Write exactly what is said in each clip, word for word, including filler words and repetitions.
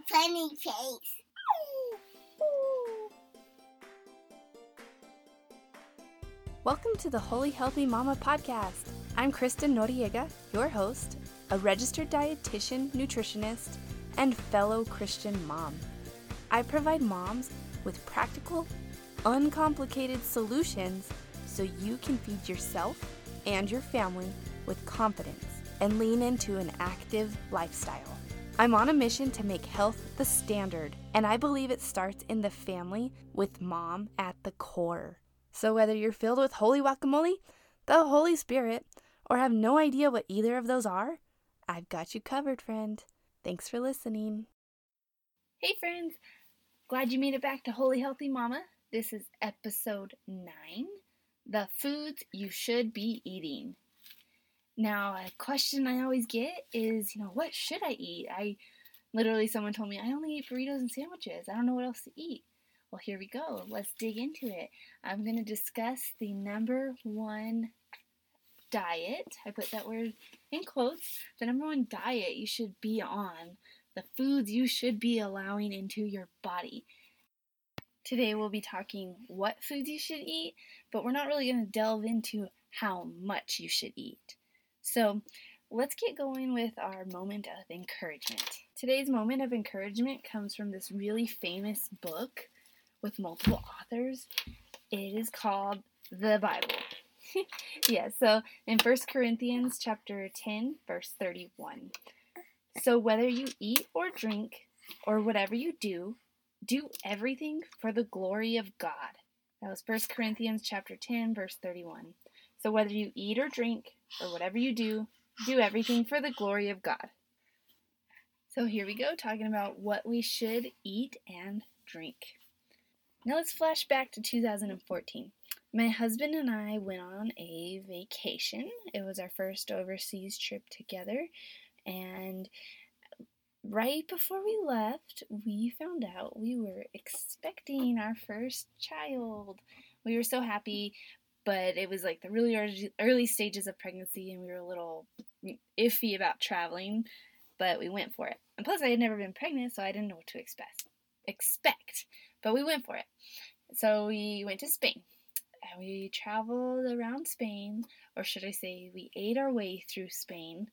a funny face. Welcome to the Holy Healthy Mama podcast. I'm Kristen Noriega, your host, a registered dietitian, nutritionist, and fellow Christian mom. I provide moms with practical, uncomplicated solutions so you can feed yourself and your family with confidence and lean into an active lifestyle. I'm on a mission to make health the standard, and I believe it starts in the family with mom at the core. So whether you're filled with holy guacamole, the Holy Spirit, or have no idea what either of those are, I've got you covered, friend. Thanks for listening. Hey friends, glad you made it back to Holy Healthy Mama. This is episode nine, the foods you should be eating. Now, a question I always get is, you know, what should I eat? I literally, someone told me, I only eat burritos and sandwiches. I don't know what else to eat. Well, here we go. Let's dig into it. I'm going to discuss the number one diet. I put that word in quotes. The number one diet you should be on. The foods you should be allowing into your body. Today we'll be talking what foods you should eat, but we're not really going to delve into how much you should eat. So let's get going with our moment of encouragement. Today's moment of encouragement comes from this really famous book with multiple authors. It is called the Bible. yeah, so in First Corinthians chapter ten, verse thirty-one. So whether you eat or drink or whatever you do, do everything for the glory of God. That was First Corinthians chapter ten, verse thirty-one. So whether you eat or drink or whatever you do, do everything for the glory of God. So here we go, talking about what we should eat and drink. Now let's flash back to two thousand fourteen. My husband and I went on a vacation. It was our first overseas trip together. And right before we left, we found out we were expecting our first child. We were so happy. But it was like the really early stages of pregnancy, and we were a little iffy about traveling, but we went for it. And plus, I had never been pregnant, so I didn't know what to expect. Expect, but we went for it. So we went to Spain, and we traveled around Spain, or should I say, we ate our way through Spain,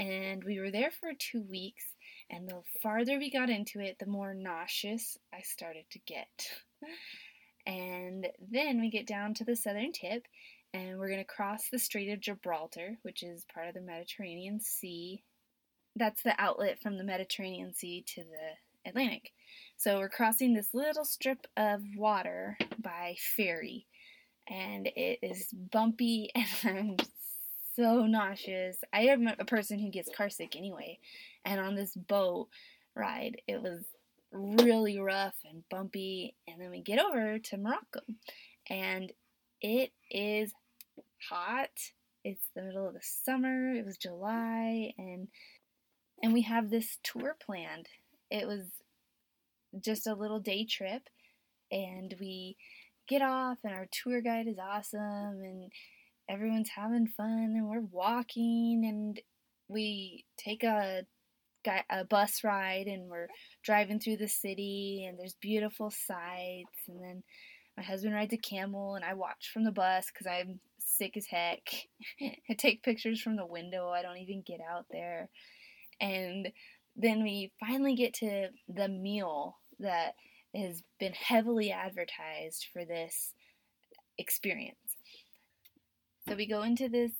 and we were there for two weeks. And the farther we got into it, the more nauseous I started to get. And then we get down to the southern tip, and we're going to cross the Strait of Gibraltar, which is part of the Mediterranean Sea. That's the outlet from the Mediterranean Sea to the Atlantic. So we're crossing this little strip of water by ferry, and it is bumpy, and I'm so nauseous. I am a person who gets carsick anyway, and on this boat ride, it was really rough and bumpy, and then we get over to Morocco, and it is hot. It's the middle of the summer. It was July, and and we have this tour planned. It was just a little day trip, and we get off, and our tour guide is awesome, and everyone's having fun, and we're walking, and we take a got a bus ride, and we're driving through the city, and there's beautiful sights, and then my husband rides a camel, and I watch from the bus because I'm sick as heck. I take pictures from the window. I don't even get out there. And then we finally get to the meal that has been heavily advertised for this experience. So we go into this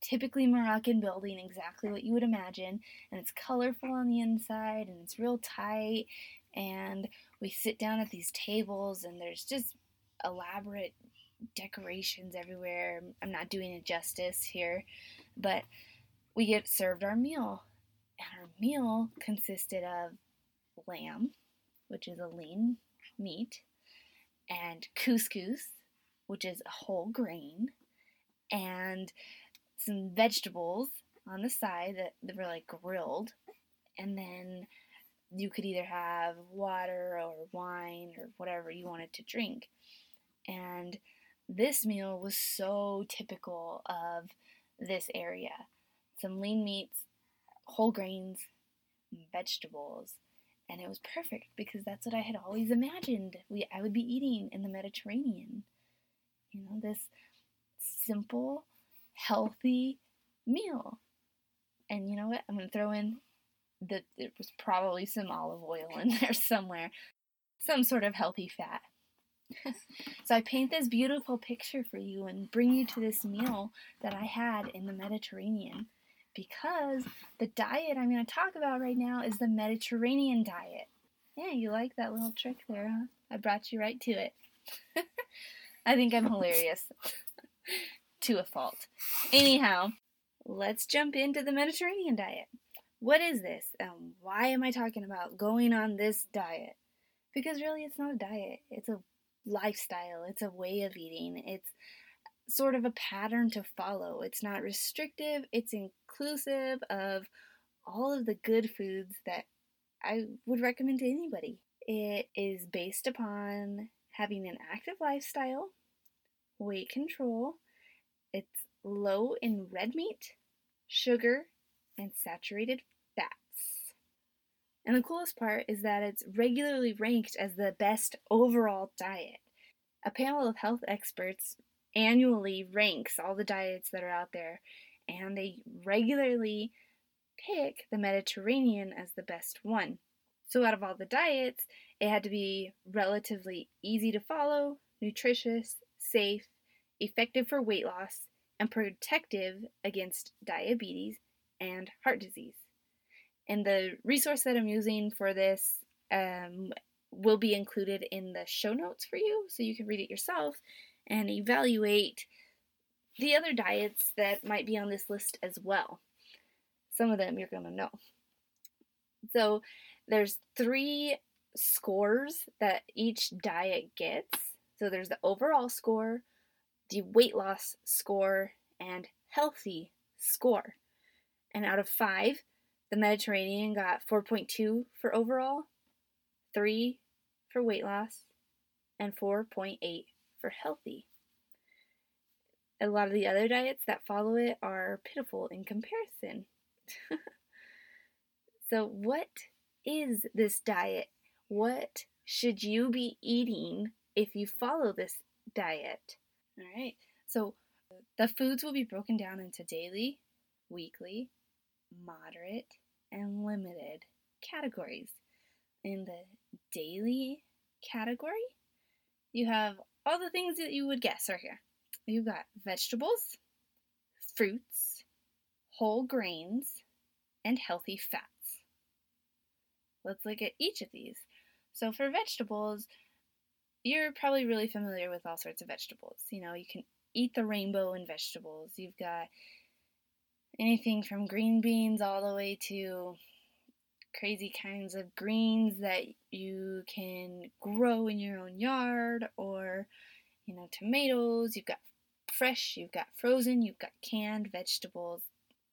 typically Moroccan building, exactly what you would imagine, and it's colorful on the inside, and it's real tight, and we sit down at these tables, and there's just elaborate decorations everywhere. I'm not doing it justice here, but we get served our meal, and our meal consisted of lamb, which is a lean meat, and couscous, which is a whole grain, and some vegetables on the side that were like grilled, and then you could either have water or wine or whatever you wanted to drink. And this meal was so typical of this area. Some lean meats, whole grains, vegetables, And it was perfect because that's what I had always imagined we I would be eating in the Mediterranean. You know, this simple, healthy meal. And you know what? I'm going to throw in that it was probably some olive oil in there somewhere. Some sort of healthy fat. So I paint this beautiful picture for you and bring you to this meal that I had in the Mediterranean. Because the diet I'm going to talk about right now is the Mediterranean diet. Yeah, you like that little trick there, huh? I brought you right to it. I think I'm hilarious. To a fault. Anyhow, let's jump into the Mediterranean diet. What is this? Um, why am I talking about going on this diet? Because really it's not a diet. It's a lifestyle. It's a way of eating. It's sort of a pattern to follow. It's not restrictive. It's inclusive of all of the good foods that I would recommend to anybody. It is based upon having an active lifestyle, weight control. It's low in red meat, sugar, and saturated fats. And the coolest part is that it's regularly ranked as the best overall diet. A panel of health experts annually ranks all the diets that are out there, and they regularly pick the Mediterranean as the best one. So out of all the diets, it had to be relatively easy to follow, nutritious, safe, effective for weight loss, and protective against diabetes and heart disease. And the resource that I'm using for this um, will be included in the show notes for you, so you can read it yourself and evaluate the other diets that might be on this list as well. Some of them you're going to know. So there's three scores that each diet gets. So there's the overall score, the weight loss score, and healthy score. And out of five, the Mediterranean got four point two for overall, three for weight loss, and four point eight for healthy. A lot of the other diets that follow it are pitiful in comparison. So what is this diet? What should you be eating if you follow this diet? All right. So the foods will be broken down into daily, weekly, moderate, and limited categories. In the daily category, you have all the things that you would guess are here. You've got vegetables, fruits, whole grains, and healthy fats. Let's look at each of these. So for vegetables, you're probably really familiar with all sorts of vegetables. You know, you can eat the rainbow in vegetables. You've got anything from green beans all the way to crazy kinds of greens that you can grow in your own yard, or, you know, tomatoes. You've got fresh, you've got frozen, you've got canned vegetables.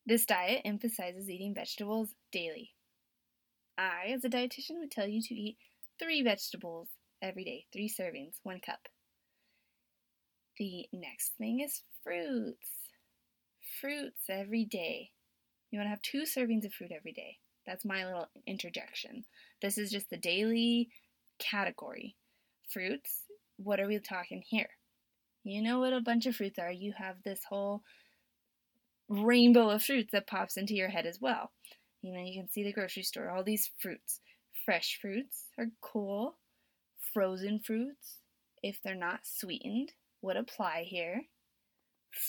This diet emphasizes eating vegetables daily. I, as a dietitian, would tell you to eat three vegetables every day, three servings, one cup. The next thing is fruits. Fruits every day. You want to have two servings of fruit every day. That's my little interjection. This is just the daily category. Fruits, what are we talking here? You know what a bunch of fruits are. You have this whole rainbow of fruits that pops into your head as well. You know, you can see the grocery store, all these fruits. Fresh fruits are cool. Frozen fruits, if they're not sweetened, would apply here.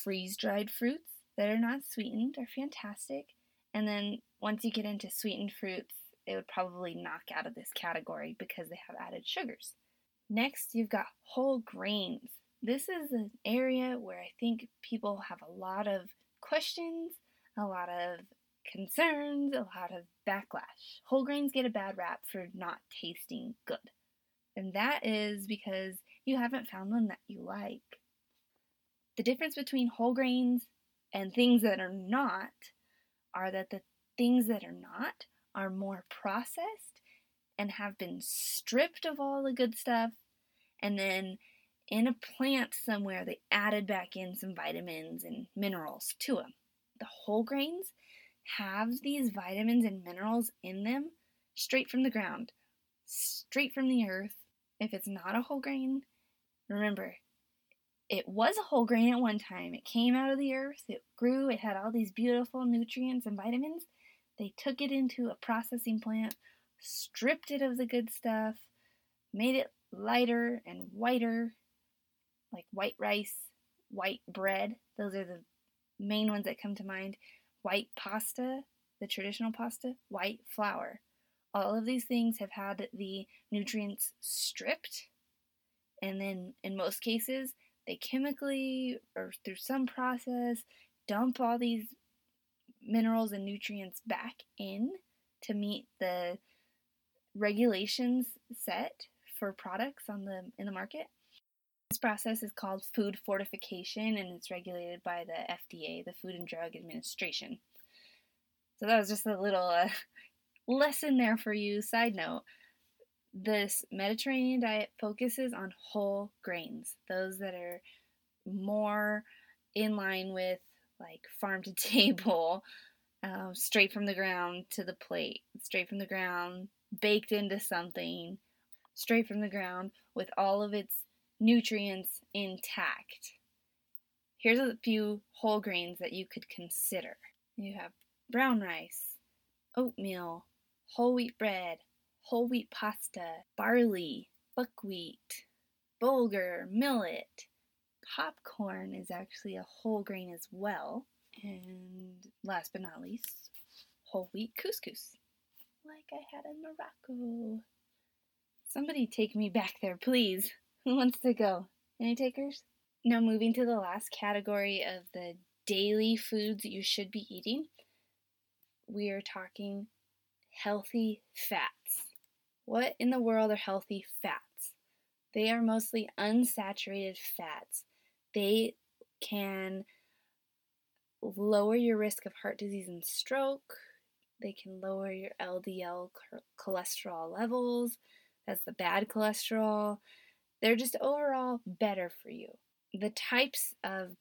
Freeze-dried fruits that are not sweetened are fantastic. And then once you get into sweetened fruits, it would probably knock out of this category because they have added sugars. Next, you've got whole grains. This is an area where I think people have a lot of questions, a lot of concerns, a lot of backlash. Whole grains get a bad rap for not tasting good. And that is because you haven't found one that you like. The difference between whole grains and things that are not are that the things that are not are more processed and have been stripped of all the good stuff, and then in a plant somewhere they added back in some vitamins and minerals to them. The whole grains have these vitamins and minerals in them straight from the ground. straight from the earth, if it's not a whole grain, remember, it was a whole grain at one time. It came out of the earth, it grew, it had all these beautiful nutrients and vitamins. They took it into a processing plant, stripped it of the good stuff, made it lighter and whiter, like white rice, white bread. Those are the main ones that come to mind. White pasta, the traditional pasta, white flour. All of these things have had the nutrients stripped, and then in most cases, they chemically or through some process dump all these minerals and nutrients back in to meet the regulations set for products on the in the market. This process is called food fortification, and it's regulated by the F D A, the Food and Drug Administration. So that was just a little uh, lesson there for you. Side note, this Mediterranean diet focuses on whole grains, those that are more in line with like farm to table, uh, straight from the ground to the plate, straight from the ground, baked into something, straight from the ground with all of its nutrients intact. Here's a few whole grains that you could consider. You have brown rice, oatmeal, whole wheat bread, whole wheat pasta, barley, buckwheat, bulgur, millet. Popcorn is actually a whole grain as well. And last but not least, whole wheat couscous, like I had in Morocco. Somebody take me back there, please. Who wants to go? Any takers? Now moving to the last category of the daily foods you should be eating, we are talking healthy fats. What in the world are healthy fats? They are mostly unsaturated fats. They can lower your risk of heart disease and stroke. They can lower your L D L cholesterol levels. That's the bad cholesterol. They're just overall better for you. The types of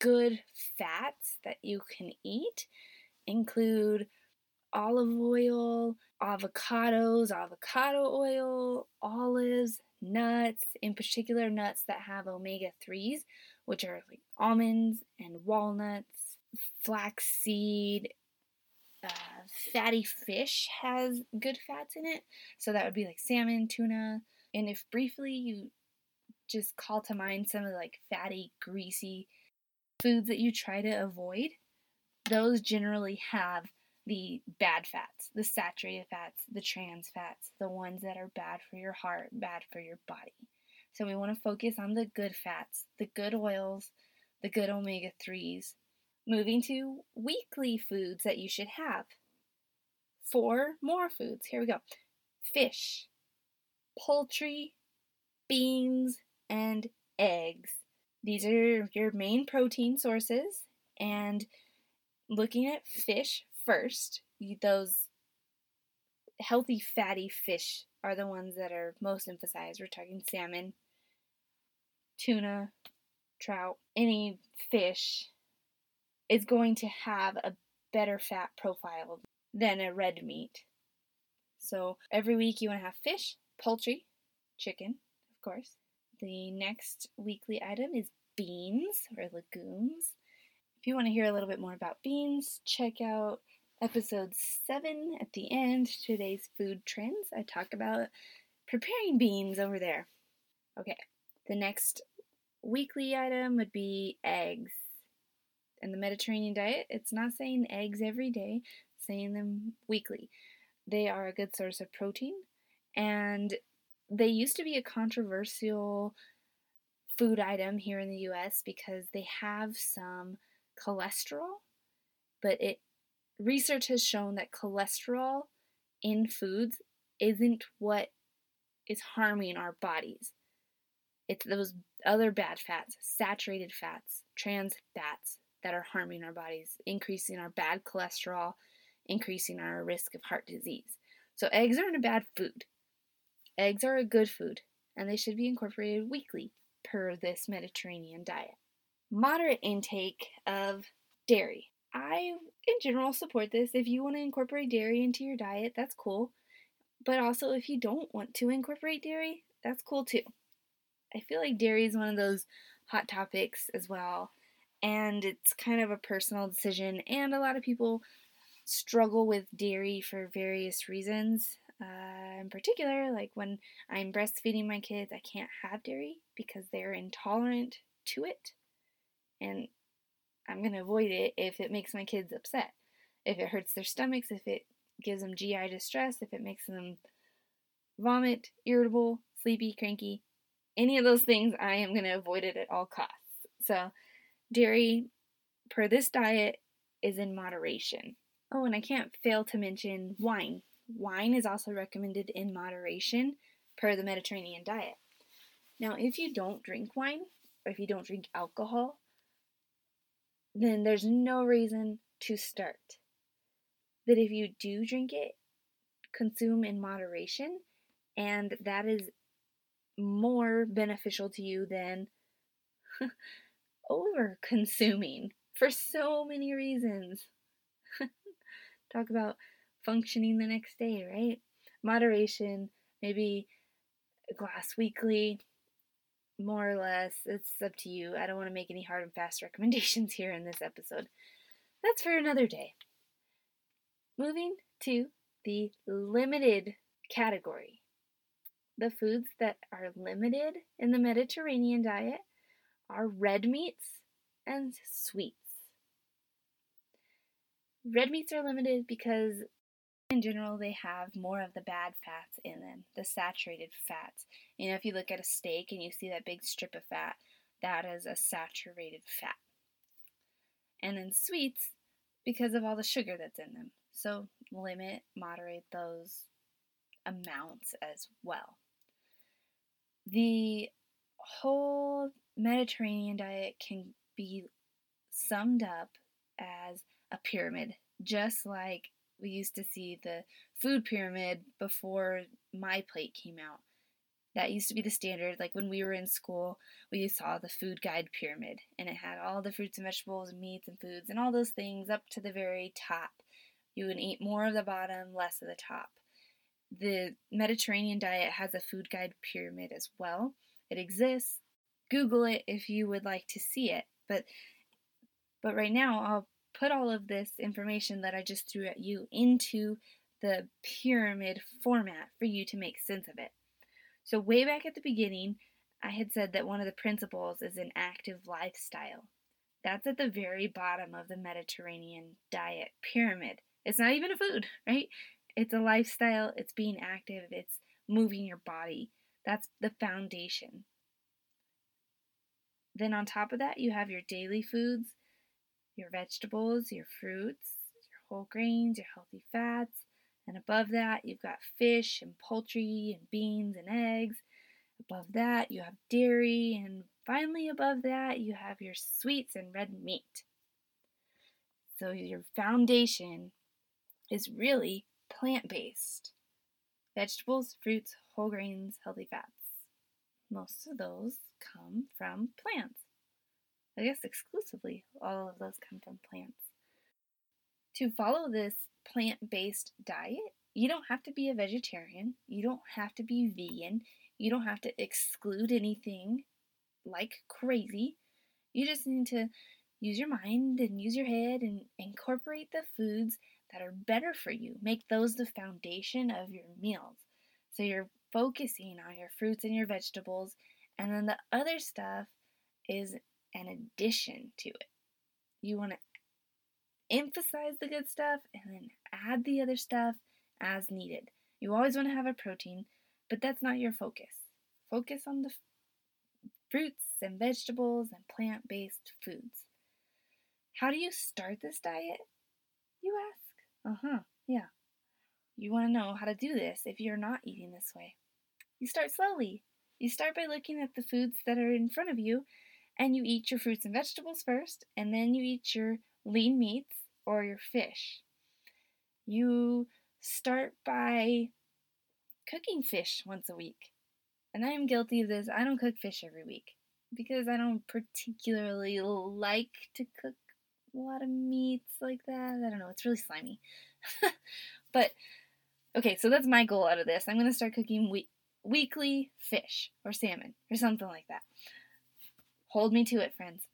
good fats that you can eat include olive oil, avocados, avocado oil, olives, nuts, in particular nuts that have omega threes, which are like almonds and walnuts, flaxseed. Uh, fatty fish has good fats in it, so that would be like salmon, tuna. And if briefly you just call to mind some of the like fatty, greasy foods that you try to avoid, those generally have the bad fats, the saturated fats, the trans fats, the ones that are bad for your heart, bad for your body. So we want to focus on the good fats, the good oils, the good omega threes. Moving to weekly foods that you should have. Four more foods. Here we go. Fish, poultry, beans, and eggs. These are your main protein sources. And looking at fish first, those healthy fatty fish are the ones that are most emphasized. We're talking salmon, tuna, trout, any fish is going to have a better fat profile than a red meat. So every week you want to have fish, poultry, chicken, of course. The next weekly item is beans or legumes. If you want to hear a little bit more about beans, check out episode seven at the end, today's food trends. I talk about preparing beans over there. Okay, the next weekly item would be eggs. In the Mediterranean diet, it's not saying eggs every day, it's saying them weekly. They are a good source of protein, and they used to be a controversial food item here in the U S because they have some cholesterol, but it research has shown that cholesterol in foods isn't what is harming our bodies. It's those other bad fats, saturated fats, trans fats, that are harming our bodies, increasing our bad cholesterol, increasing our risk of heart disease. So eggs aren't a bad food. Eggs are a good food, and they should be incorporated weekly per this Mediterranean diet. Moderate intake of dairy. I, in general, support this. If you want to incorporate dairy into your diet, that's cool. But also, if you don't want to incorporate dairy, that's cool too. I feel like dairy is one of those hot topics as well, and it's kind of a personal decision, and a lot of people struggle with dairy for various reasons. Uh, in particular, like when I'm breastfeeding my kids, I can't have dairy because they're intolerant to it, and I'm going to avoid it if it makes my kids upset, if it hurts their stomachs, if it gives them G I distress, if it makes them vomit, irritable, sleepy, cranky, any of those things, I am going to avoid it at all costs. So dairy, per this diet, is in moderation. Oh, and I can't fail to mention wine. Wine is also recommended in moderation per the Mediterranean diet. Now, if you don't drink wine, or if you don't drink alcohol, then there's no reason to start. That if you do drink it, consume in moderation, and that is more beneficial to you than over consuming for so many reasons. Talk about functioning the next day, right? Moderation, maybe a glass weekly, more or less. It's up to you. I don't want to make any hard and fast recommendations here in this episode. That's for another day. Moving to the limited category. The foods that are limited in the Mediterranean diet are red meats and sweets. Red meats are limited because, in general, they have more of the bad fats in them, the saturated fats. You know, if you look at a steak and you see that big strip of fat, that is a saturated fat. And then sweets, because of all the sugar that's in them. So limit, moderate those amounts as well. The whole Mediterranean diet can be summed up as a pyramid, just like we used to see the food pyramid before MyPlate came out. That used to be the standard. Like when we were in school, we saw the food guide pyramid, and it had all the fruits and vegetables and meats and foods and all those things up to the very top. You would eat more of the bottom, less of the top. The Mediterranean diet has a food guide pyramid as well. It exists. Google it if you would like to see it. But but right now, I'll put all of this information that I just threw at you into the pyramid format for you to make sense of it. So way back at the beginning, I had said that one of the principles is an active lifestyle. That's at the very bottom of the Mediterranean diet pyramid. It's not even a food, right? It's a lifestyle. It's being active. It's moving your body. That's the foundation. Then on top of that, you have your daily foods, your vegetables, your fruits, your whole grains, your healthy fats. And above that, you've got fish and poultry and beans and eggs. Above that, you have dairy. And finally, above that, you have your sweets and red meat. So your foundation is really plant-based. Vegetables, fruits, whole grains, healthy fats. Most of those come from plants. I guess exclusively all of those come from plants. To follow this plant-based diet, you don't have to be a vegetarian. You don't have to be vegan. You don't have to exclude anything like crazy. You just need to use your mind and use your head and incorporate the foods that are better for you. Make those the foundation of your meals. So you're focusing on your fruits and your vegetables, and then the other stuff is an addition to it. You want to emphasize the good stuff and then add the other stuff as needed. You always want to have a protein, but that's not your focus. Focus on the fruits and vegetables and plant-based foods. How do you start this diet? You ask. Uh-huh, yeah. You want to know how to do this if you're not eating this way. You start slowly. You start by looking at the foods that are in front of you, and you eat your fruits and vegetables first, and then you eat your lean meats or your fish. You start by cooking fish once a week. And I am guilty of this. I don't cook fish every week because I don't particularly like to cook a lot of meats like that. I don't know. It's really slimy. But Okay, so that's my goal out of this. I'm going to start cooking we- weekly fish or salmon or something like that. Hold me to it, friends.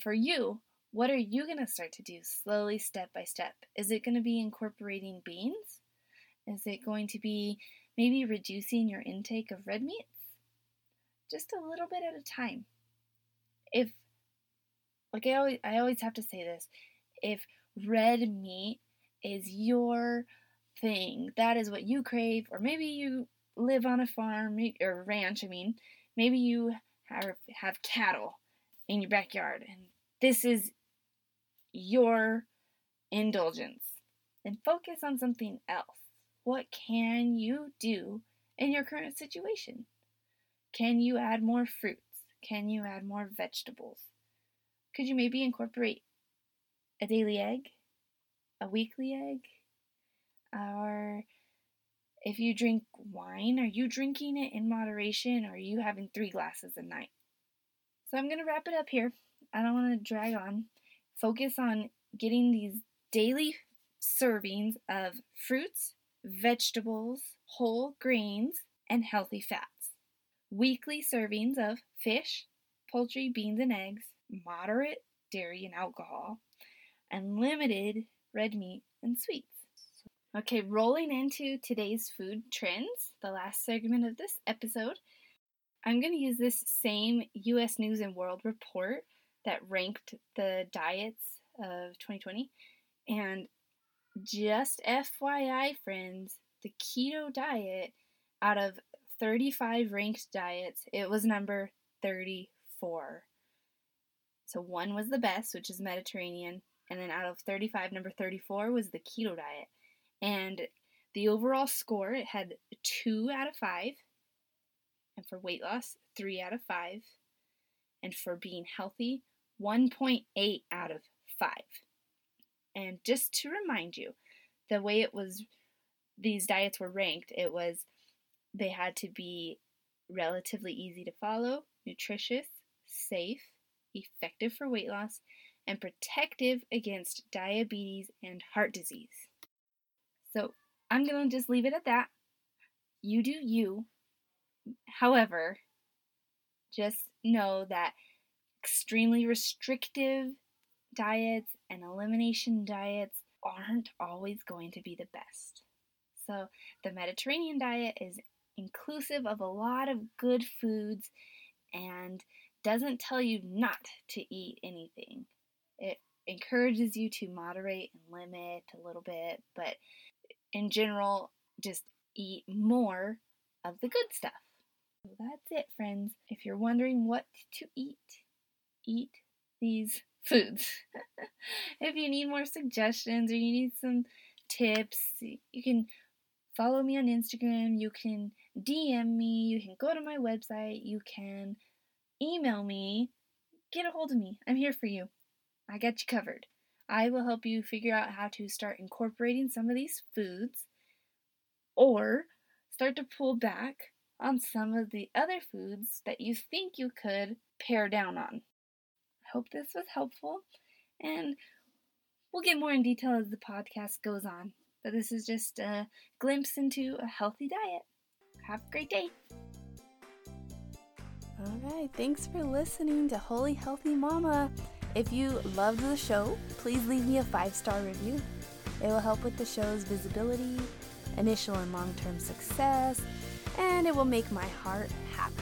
For you, what are you going to start to do slowly, step by step? Is it going to be incorporating beans? Is it going to be maybe reducing your intake of red meats? Just a little bit at a time. If, like I always, I always have to say this, if red meat is your thing, that is what you crave, or maybe you live on a farm, or ranch, I mean, maybe you have, have cattle in your backyard, and this is your indulgence, then focus on something else. What can you do in your current situation? Can you add more fruits? Can you add more vegetables? Could you maybe incorporate a daily egg, a weekly egg? Or if you drink wine, are you drinking it in moderation, or are you having three glasses a night? So I'm going to wrap it up here. I don't want to drag on. Focus on getting these daily servings of fruits, vegetables, whole grains, and healthy fats. Weekly servings of fish, poultry, beans, and eggs, moderate dairy and alcohol, and limited red meat and sweets. Okay, rolling into today's food trends, the last segment of this episode, I'm going to use this same U S News and World Report that ranked the diets of twenty twenty. And just F Y I, friends, the keto diet, out of thirty-five ranked diets, it was number thirty-four. So one was the best, which is Mediterranean, and then out of thirty-five, number thirty-four was the keto diet. And the overall score, it had two out of five, and for weight loss, three out of five, and for being healthy, one point eight out of five. And just to remind you, the way it was, these diets were ranked, it was they had to be relatively easy to follow, nutritious, safe, effective for weight loss, and protective against diabetes and heart disease. So I'm going to just leave it at that. You do you. However, just know that extremely restrictive diets and elimination diets aren't always going to be the best. So the Mediterranean diet is inclusive of a lot of good foods and doesn't tell you not to eat anything. It encourages you to moderate and limit a little bit, but in general, just eat more of the good stuff. So that's it, friends. If you're wondering what to eat, eat these foods. If you need more suggestions or you need some tips, you can follow me on Instagram, you can D M me, you can go to my website, you can email me, get a hold of me. I'm here for you. I got you covered. I will help you figure out how to start incorporating some of these foods or start to pull back on some of the other foods that you think you could pare down on. I hope this was helpful, and we'll get more in detail as the podcast goes on. But this is just a glimpse into a healthy diet. Have a great day. All right, thanks for listening to Holy Healthy Mama. If you loved the show, please leave me a five-star review. It will help with the show's visibility, initial and long-term success, and it will make my heart happy.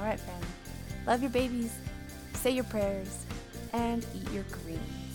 All right, friends, love your babies, say your prayers, and eat your greens.